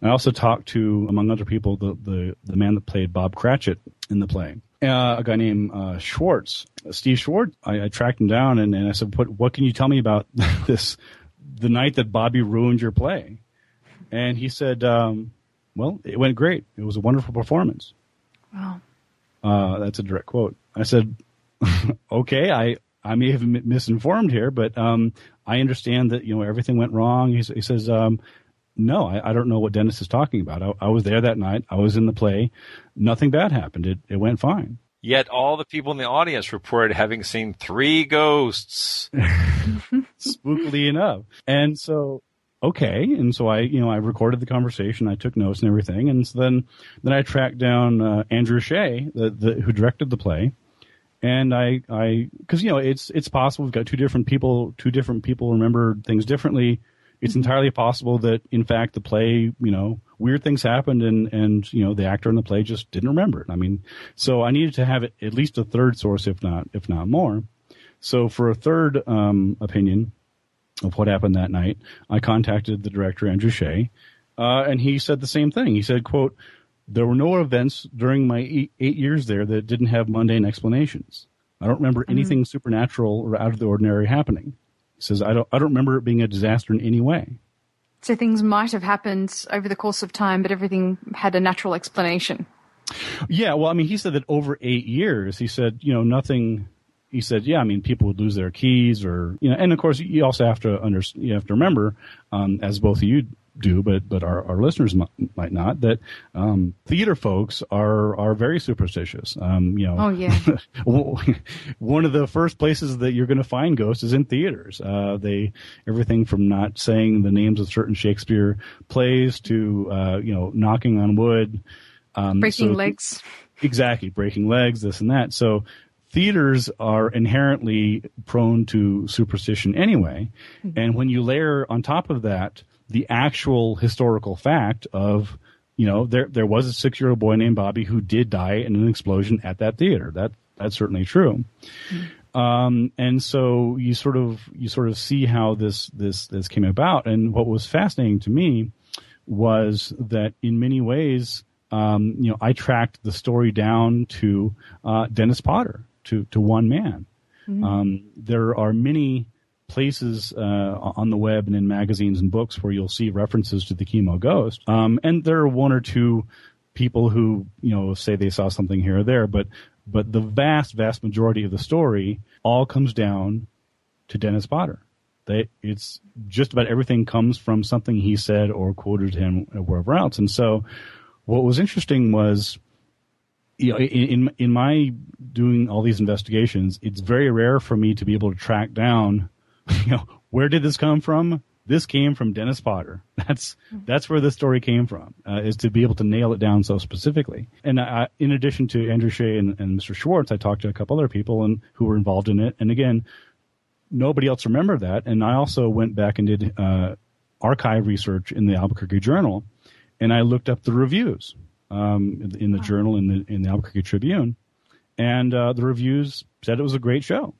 And I also talked to, among other people, the man that played Bob Cratchit in the play. A guy named Schwartz, Steve Schwartz. I tracked him down and I said, what can you tell me about this, the night that Bobby ruined your play? And he said, well, it went great. It was a wonderful performance. Wow. That's a direct quote. I said, okay, I may have misinformed here, but I understand that, everything went wrong. He says, no, I don't know what Dennis is talking about. I was there that night. I was in the play. Nothing bad happened. It went fine. Yet all the people in the audience reported having seen 3 ghosts. Spookily enough. And so, okay. And so I recorded the conversation. I took notes and everything. And so then I tracked down Andrew Shea, who directed the play. And I because, it's possible. We've got two different people remember things differently. It's entirely possible that, in fact, the play, weird things happened and the actor in the play just didn't remember it. I mean, so I needed to have at least a third source, if not more. So for a third opinion of what happened that night, I contacted the director, Andrew Shea, and he said the same thing. He said, quote, there were no events during my 8 years there that didn't have mundane explanations. I don't remember anything supernatural or out of the ordinary happening. He says, I don't remember it being a disaster in any way. So things might have happened over the course of time, but everything had a natural explanation. Yeah, well, I mean, he said that over 8 years, he said, nothing. He said, yeah, I mean, people would lose their keys or, and of course, you also have to remember, as both of you do, but our listeners might not, that theater folks are very superstitious. Oh, yeah. One of the first places that you're going to find ghosts is in theaters. Everything from not saying the names of certain Shakespeare plays to knocking on wood, breaking legs. Exactly, breaking legs, this and that. So theaters are inherently prone to superstition anyway, and when you layer on top of that the actual historical fact of, there was a 6-year-old boy named Bobby who did die in an explosion at that theater. That's certainly true. And so you sort of see how this came about. And what was fascinating to me was that in many ways, I tracked the story down to Dennis Potter, to one man. There are many places on the web and in magazines and books where you'll see references to the Kimo ghost. And there are one or two people who, you know, say they saw something here or there, but the vast majority of the story all comes down to Dennis Potter. It's just about everything comes from something he said or quoted him or wherever else. And so what was interesting was, you know, in my doing all these investigations, it's very rare for me to be able to track down, you know, where did this come from? This came from Dennis Potter. That's where this story came from, is to be able to nail it down so specifically. And I, in addition to Andrew Shea and Mr. Schwartz, I talked to a couple other people who were involved in it. And again, nobody else remembered that. And I also went back and did archive research in the Albuquerque Journal, and I looked up the reviews in the Journal, in the Albuquerque Tribune, and the reviews said it was a great show.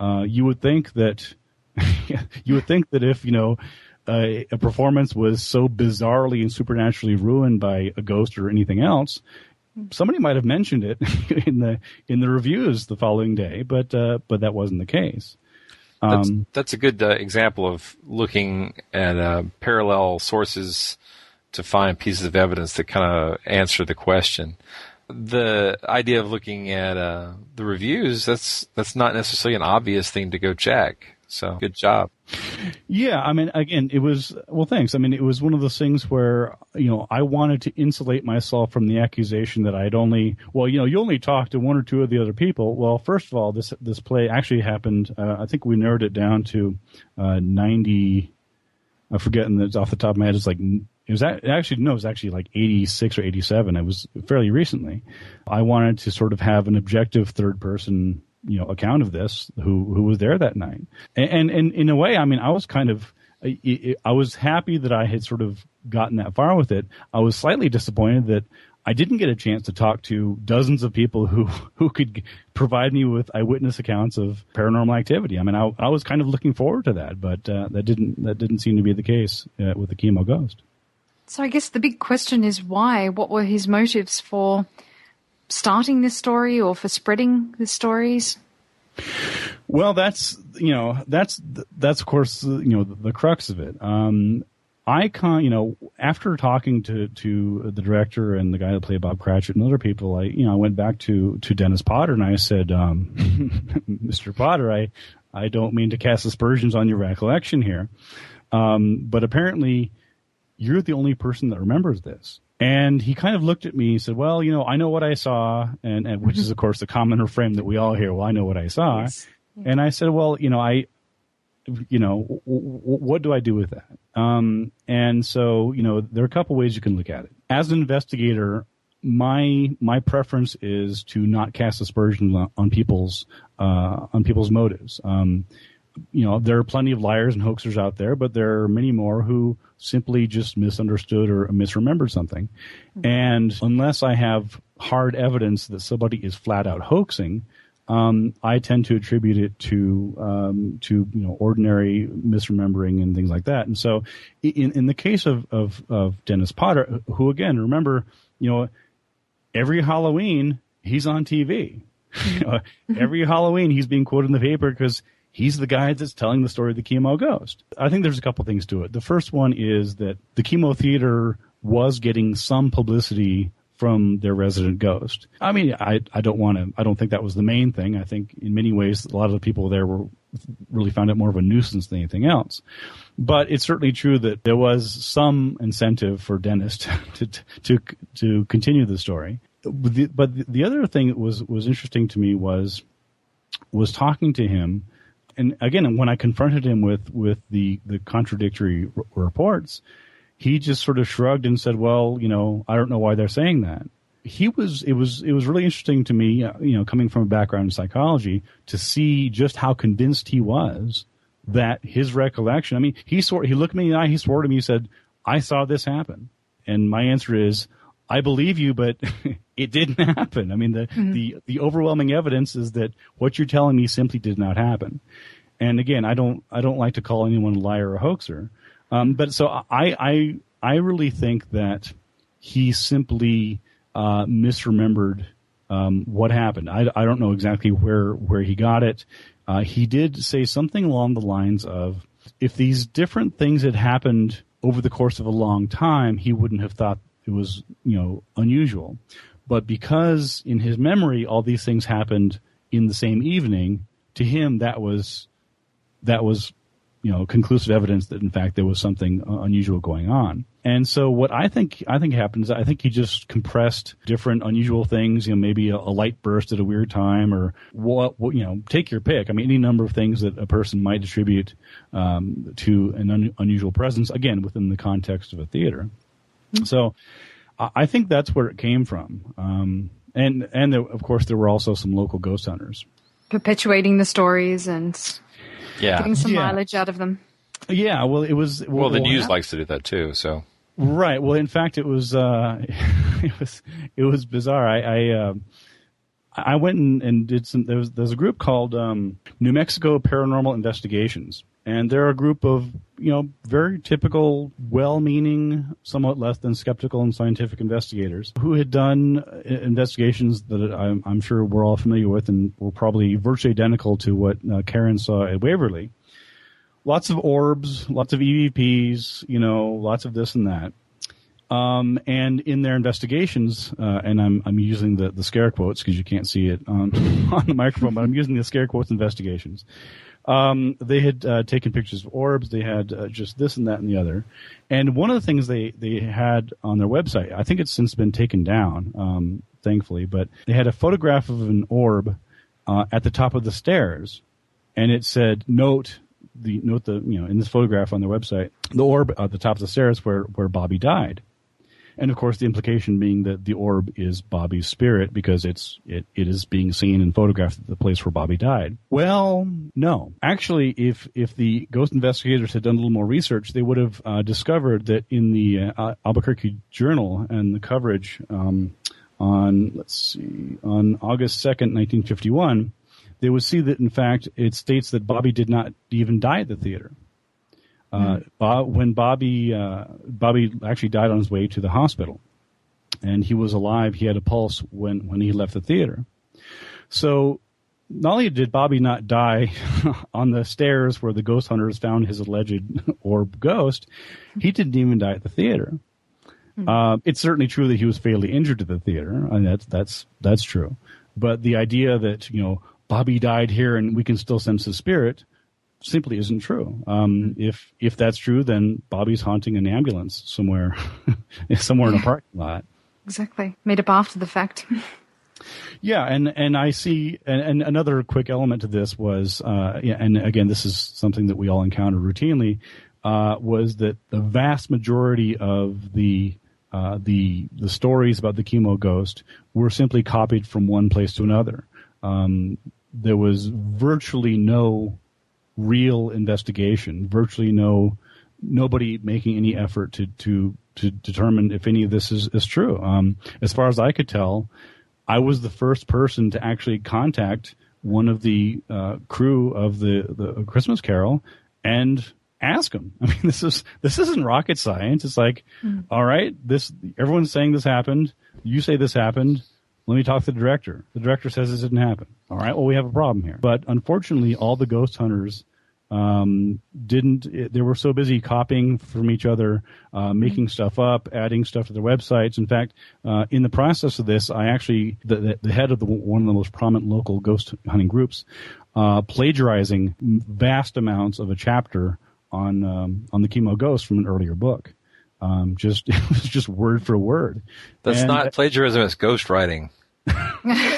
You would think that. You would think that if, you know, a performance was so bizarrely and supernaturally ruined by a ghost or anything else, somebody might have mentioned it in the reviews the following day, but that wasn't the case. That's a good example of looking at parallel sources to find pieces of evidence that kind of answer the question. The idea of looking at the reviews, that's not necessarily an obvious thing to go check. So good job. Yeah. I mean, again, thanks. I mean, it was one of those things where, you know, I wanted to insulate myself from the accusation that you only talked to one or two of the other people. Well, first of all, this play actually happened. I think we narrowed it down to 90. I'm forgetting that off the top of my head. It was actually like 86 or 87. It was fairly recently. I wanted to sort of have an objective third person, you know, account of this, who was there that night. And in a way, I mean, I was kind of, I was happy that I had sort of gotten that far with it. I was slightly disappointed that I didn't get a chance to talk to dozens of people who could provide me with eyewitness accounts of paranormal activity. I mean, I was kind of looking forward to that, but that didn't seem to be the case with the Kimo ghost. So I guess the big question is why? What were his motives for starting this story or for spreading the stories? Well, that's of course, you know, the crux of it. After talking to the director and the guy that played Bob Cratchit and other people, I went back to Dennis Potter and I said, Mr. Potter, I don't mean to cast aspersions on your recollection here. But apparently you're the only person that remembers this. And he kind of looked at me and said, well, you know, I know what I saw, and which is, of course, the common refrain that we all hear, well, I know what I saw. Yes. And I said, well, you know, what do I do with that? And so, you know, there are a couple ways you can look at it. As an investigator, my preference is to not cast aspersions on people's motives. You know, there are plenty of liars and hoaxers out there, but there are many more who simply just misunderstood or misremembered something. And unless I have hard evidence that somebody is flat out hoaxing, I tend to attribute it to you know, ordinary misremembering and things like that. And so in the case of Dennis Potter, who, again, remember, you know, every Halloween he's on TV. You know, every Halloween he's being quoted in the paper because he's the guy that's telling the story of the Kimo ghost. I think there's a couple things to it. The first one is that the Kimo Theater was getting some publicity from their resident ghost. I mean, I don't think that was the main thing. I think in many ways, a lot of the people there really found it more of a nuisance than anything else. But it's certainly true that there was some incentive for Dennis to continue the story. But the other thing that was interesting to me was talking to him. And again, when I confronted him with the contradictory reports, he just sort of shrugged and said, well, you know, I don't know why they're saying that. It was really interesting to me, you know, coming from a background in psychology, to see just how convinced he was that his recollection. I mean, he looked me in the eye, he swore to me, he said, I saw this happen. And my answer is, I believe you, but it didn't happen. I mean, the overwhelming evidence is that what you're telling me simply did not happen. And again, I don't like to call anyone a liar or a hoaxer. But so I really think that he simply misremembered what happened. I don't know exactly where he got it. He did say something along the lines of, if these different things had happened over the course of a long time, he wouldn't have thought it was, unusual. But because in his memory all these things happened in the same evening, to him that was conclusive evidence that in fact there was something unusual going on. And so what I think happens, I think he just compressed different unusual things, maybe a light burst at a weird time, or what take your pick. I mean, any number of things that a person might attribute to an unusual presence, again, within the context of a theater. Mm-hmm. So I think that's where it came from. And there, of course, there were also some local ghost hunters perpetuating the stories and getting some mileage out of them. Yeah, well, it was... Well, the news likes to do that too, so... Right. Well, in fact, it was it was bizarre. I went and did some. There's a group called New Mexico Paranormal Investigations, and they're a group of very typical, well-meaning, somewhat less than skeptical and scientific investigators who had done investigations that I'm sure we're all familiar with, and were probably virtually identical to what Karen saw at Waverly. Lots of orbs, lots of EVPs, lots of this and that. And in their investigations, and I'm using the scare quotes because you can't see it on the microphone, but I'm using the scare quotes investigations. They had taken pictures of orbs. They had just this and that and the other. And one of the things they had on their website, I think it's since been taken down, thankfully, but they had a photograph of an orb at the top of the stairs, and it said, in this photograph on their website, the orb at the top of the stairs where Bobby died. And of course the implication being that the orb is Bobby's spirit because it is being seen and photographed at the place where Bobby died. Well, no. Actually, if the ghost investigators had done a little more research, they would have discovered that in the Albuquerque Journal and the coverage on August 2nd, 1951, they would see that, in fact, it states that Bobby did not even die at the theater. When Bobby actually died on his way to the hospital, and he was alive, he had a pulse when he left the theater. So not only did Bobby not die on the stairs where the ghost hunters found his alleged orb ghost, he didn't even die at the theater. Mm-hmm. It's certainly true that he was fatally injured at the theater, and that's true. But the idea that, Bobby died here and we can still sense his spirit simply isn't true. If that's true, then Bobby's haunting an ambulance somewhere in a parking lot. Exactly. Made up after the fact. Yeah. And I see, and another quick element to this was, and again, this is something that we all encounter routinely, was that the vast majority of the stories about the Kimo ghost were simply copied from one place to another. There was virtually no real investigation, virtually nobody making any effort to determine if any of this is true. As far as I could tell, I was the first person to actually contact one of the crew of the Christmas Carol and ask them. I mean, this isn't rocket science. It's like, all right, everyone's saying this happened. You say this happened. Let me talk to the director. The director says this didn't happen. All right, well, we have a problem here. But unfortunately, all the ghost hunters they were so busy copying from each other, making stuff up, adding stuff to their websites. In fact, in the process of this, I actually, the head of one of the most prominent local ghost hunting groups, plagiarizing vast amounts of a chapter on the Kimo Ghost from an earlier book. It was just word for word. That's not plagiarism, it's ghostwriting. You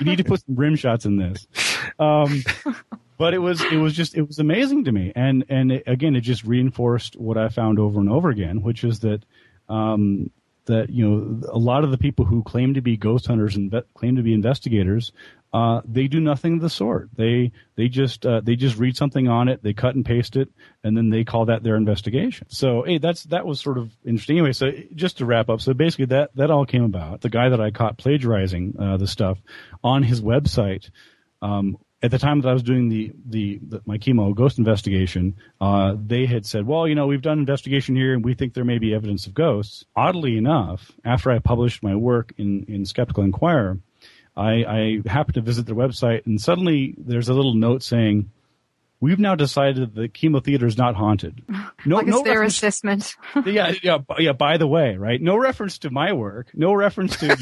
need to put some rim shots in this. But it was amazing to me. And it just reinforced what I found over and over again, which is that, a lot of the people who claim to be ghost hunters and claim to be investigators, they do nothing of the sort. They just read something on it, they cut and paste it, and then they call that their investigation. So that was sort of interesting. Anyway, so just to wrap up, so basically that all came about. The guy that I caught plagiarizing the stuff on his website at the time that I was doing my chemo ghost investigation, they had said, well, you know, we've done investigation here and we think there may be evidence of ghosts. Oddly enough, after I published my work in Skeptical Inquirer, I happened to visit their website, and suddenly there's a little note saying, we've now decided the chemo theater is not haunted. No, like no their assessment. Yeah. By the way, right? No reference to my work. No reference to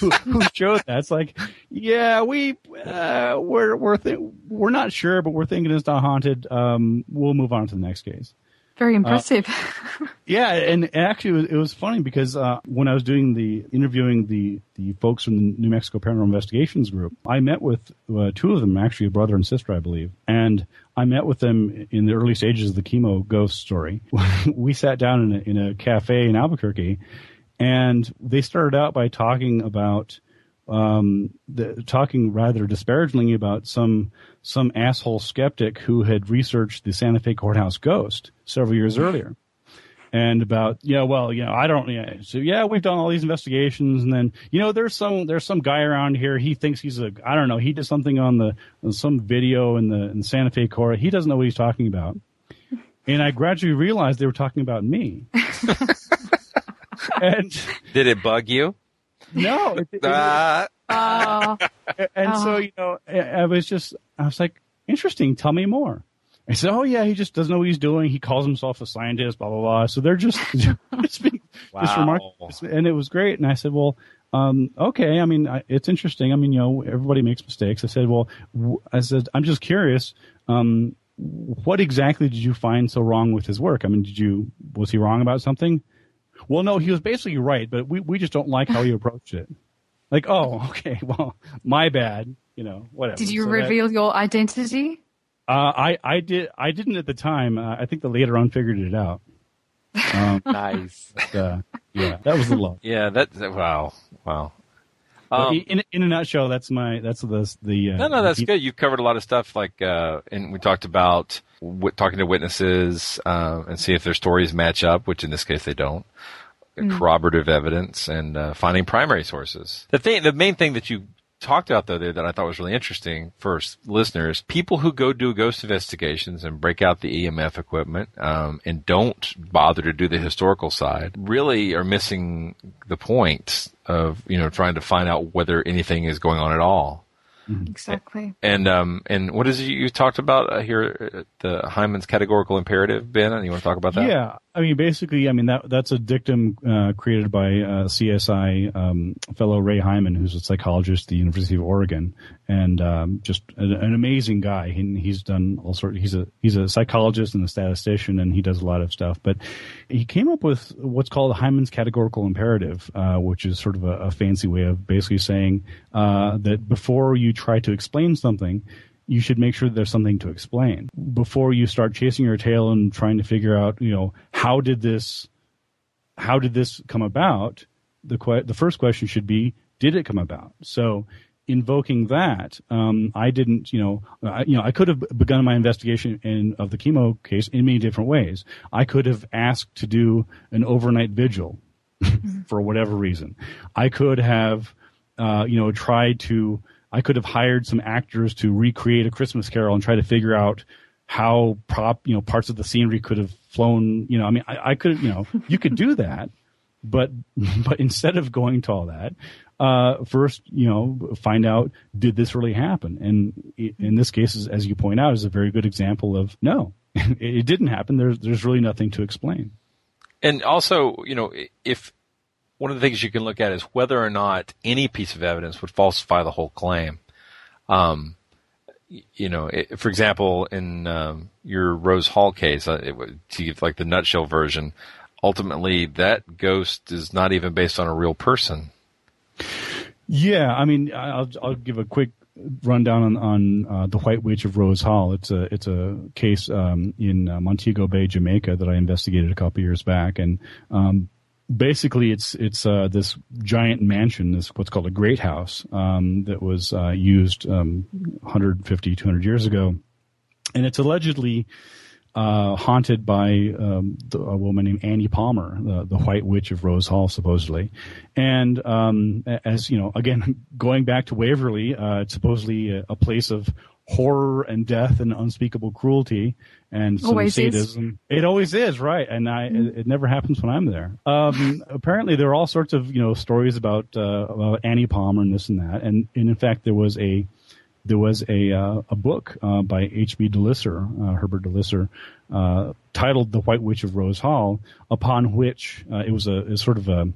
who showed that. It's like, yeah, we're not sure, but we're thinking it's not haunted. We'll move on to the next case. Very impressive. Yeah, and actually it was funny because when I was doing interviewing the folks from the New Mexico Paranormal Investigations group, I met with two of them, actually a brother and sister, I believe, and I met with them in the early stages of the chemo ghost story. We sat down in a cafe in Albuquerque, and they started out by talking about talking rather disparagingly about some asshole skeptic who had researched the Santa Fe courthouse ghost several years earlier, and about we've done all these investigations, and then there's some guy around here, he thinks he's he did something on some video in the Santa Fe court, he doesn't know what he's talking about, and I gradually realized they were talking about me. And did it bug you? No. So, I was like, interesting. Tell me more. I said, oh, yeah, he just doesn't know what he's doing. He calls himself a scientist, blah, blah, blah. So they're just being just remarkable. And it was great. And I said, well, okay. I mean, it's interesting. I mean, everybody makes mistakes. I said, well, I'm just curious. What exactly did you find so wrong with his work? I mean, was he wrong about something? Well, no, he was basically right, but we just don't like how he approached it. Like, oh, okay, well, my bad, whatever. Did you reveal your identity? I did. I didn't at the time. I think the later on figured it out. Nice. Yeah, that was the love. Yeah, wow. In a nutshell, that's the. No, that's good. You've covered a lot of stuff, and we talked about talking to witnesses and see if their stories match up, which in this case they don't. Corroborative evidence and finding primary sources. The main thing that you talked about though there that I thought was really interesting for listeners, people who go do ghost investigations and break out the EMF equipment and don't bother to do the historical side really are missing the point of trying to find out whether anything is going on at all. Exactly. And what is it you talked about here, the Hyman's categorical imperative, Ben? You want to talk about that? Yeah. I mean, basically, that's a dictum created by CSI fellow Ray Hyman, who's a psychologist at the University of Oregon, and just an amazing guy. He's done all sorts. He's a psychologist and a statistician, and he does a lot of stuff. But he came up with what's called Hyman's categorical imperative, which is sort of a fancy way of basically saying that before you try to explain something, you should make sure there's something to explain before you start chasing your tail and trying to figure out, how did this come about? The first question should be, did it come about? So invoking that, I didn't, I could have begun my investigation of the chemo case in many different ways. I could have asked to do an overnight vigil for whatever reason. I could have, I could have hired some actors to recreate A Christmas Carol and try to figure out how parts of the scenery could have flown. I could, you could do that, but instead of going to all that, first, find out, did this really happen? And in this case, as you point out, is a very good example of no, it didn't happen. There's really nothing to explain. And also, if one of the things you can look at is whether or not any piece of evidence would falsify the whole claim. For example, in your Rose Hall case, to give the nutshell version, ultimately that ghost is not even based on a real person. Yeah, I'll give a quick rundown on the White Witch of Rose Hall. It's a case in Montego Bay, Jamaica, that I investigated a couple years back, and basically, it's this giant mansion, this what's called a great house, that was used 150, 200 years ago, and it's allegedly haunted by a woman named Annie Palmer, the White Witch of Rose Hall, supposedly. And as again, going back to Waverly, it's supposedly a place of horror and death and unspeakable cruelty and some sadism. It always is, right? And it never happens when I'm there. Apparently, there are all sorts of stories about Annie Palmer and this and that. And in fact, there was a book by H.B. DeLisser, Herbert DeLisser, titled "The White Witch of Rose Hall," upon which it was a sort of a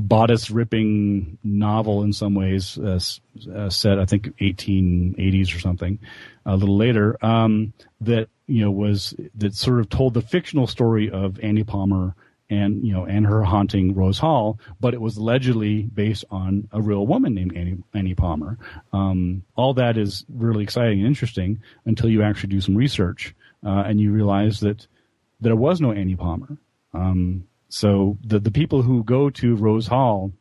bodice-ripping novel in some ways, set I think 1880s or something, a little later, that sort of told the fictional story of Annie Palmer and her haunting Rose Hall, but it was allegedly based on a real woman named Annie Palmer. All that is really exciting and interesting until you actually do some research and you realize that there was no Annie Palmer. So the people who go to Rose Hall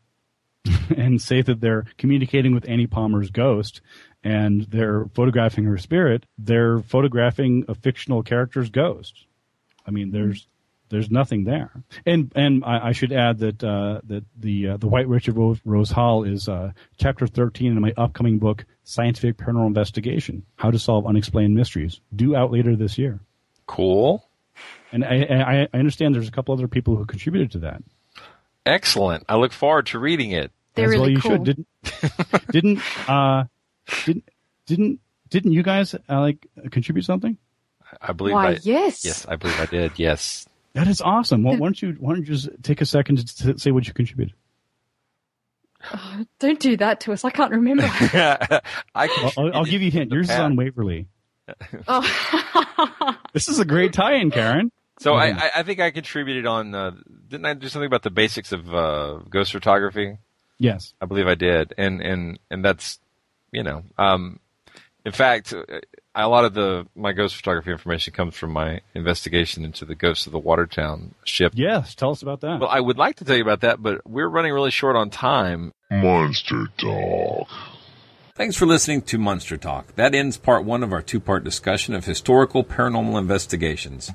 and say that they're communicating with Annie Palmer's ghost and they're photographing her spirit, they're photographing a fictional character's ghost. I mean, there's nothing there, and I should add that the White Witch of Rose Hall is chapter 13 in my upcoming book, Scientific Paranormal Investigation: How to Solve Unexplained Mysteries, due out later this year. Cool. And I understand there's a couple other people who contributed to that. Excellent. I look forward to reading it. They're really cool. As well you should. Didn't you guys contribute something? I believe. Why, yes. Yes, I believe I did. Yes. That is awesome. Well, why don't you just take a second to say what you contributed? Oh, don't do that to us. I can't remember. I'll give you a hint. Yours is on Waverly. Oh. This is a great tie-in, Karen. So I think I contributed on didn't I do something about the basics of ghost photography? Yes. I believe I did. And that's, in fact, a lot of my ghost photography information comes from my investigation into the ghosts of the Watertown ship. Yes, tell us about that. Well, I would like to tell you about that, but we're running really short on time. Monster Talk. Thanks for listening to Monster Talk. That ends part one of our two-part discussion of historical paranormal investigations.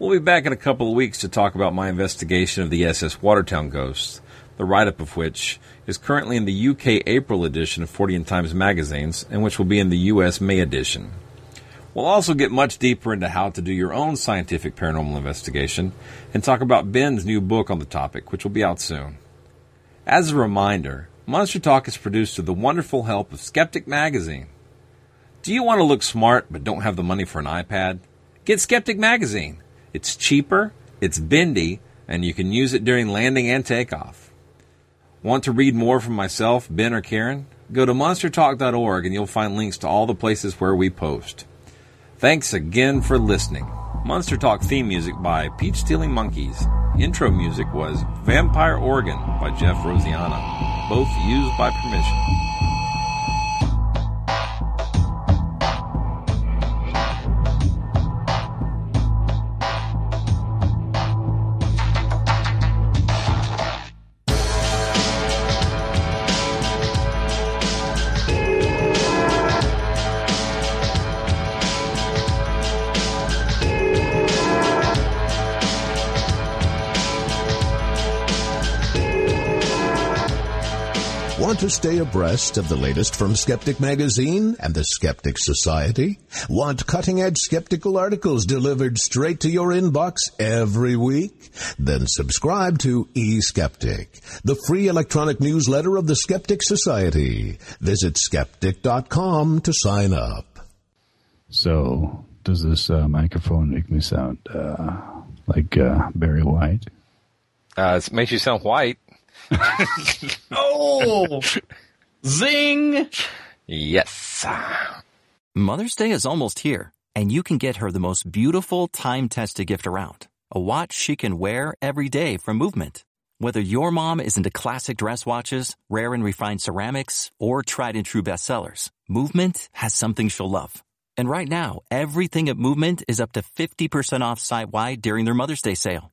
We'll be back in a couple of weeks to talk about my investigation of the SS Watertown ghosts, the write-up of which is currently in the UK April edition of 40 and Times magazines, and which will be in the US May edition. We'll also get much deeper into how to do your own scientific paranormal investigation and talk about Ben's new book on the topic, which will be out soon. As a reminder, Monster Talk is produced with the wonderful help of Skeptic Magazine. Do you want to look smart but don't have the money for an iPad? Get Skeptic Magazine. It's cheaper, it's bendy, and you can use it during landing and takeoff. Want to read more from myself, Ben, or Karen? Go to monstertalk.org and you'll find links to all the places where we post. Thanks again for listening. Monster Talk theme music by Peach Stealing Monkeys. Intro music was Vampire Organ by Jeff Rosiana, both used by permission. To stay abreast of the latest from Skeptic Magazine and the Skeptic Society? Want cutting-edge skeptical articles delivered straight to your inbox every week? Then subscribe to eSkeptic, the free electronic newsletter of the Skeptic Society. Visit skeptic.com to sign up. So, does this microphone make me sound like Barry White? It makes you sound white. Oh! Zing! Yes. Mother's Day is almost here, and you can get her the most beautiful time-tested gift around. A watch she can wear every day from Movement. Whether your mom is into classic dress watches, rare and refined ceramics, or tried-and-true bestsellers, Movement has something she'll love. And right now, everything at Movement is up to 50% off site-wide during their Mother's Day sale.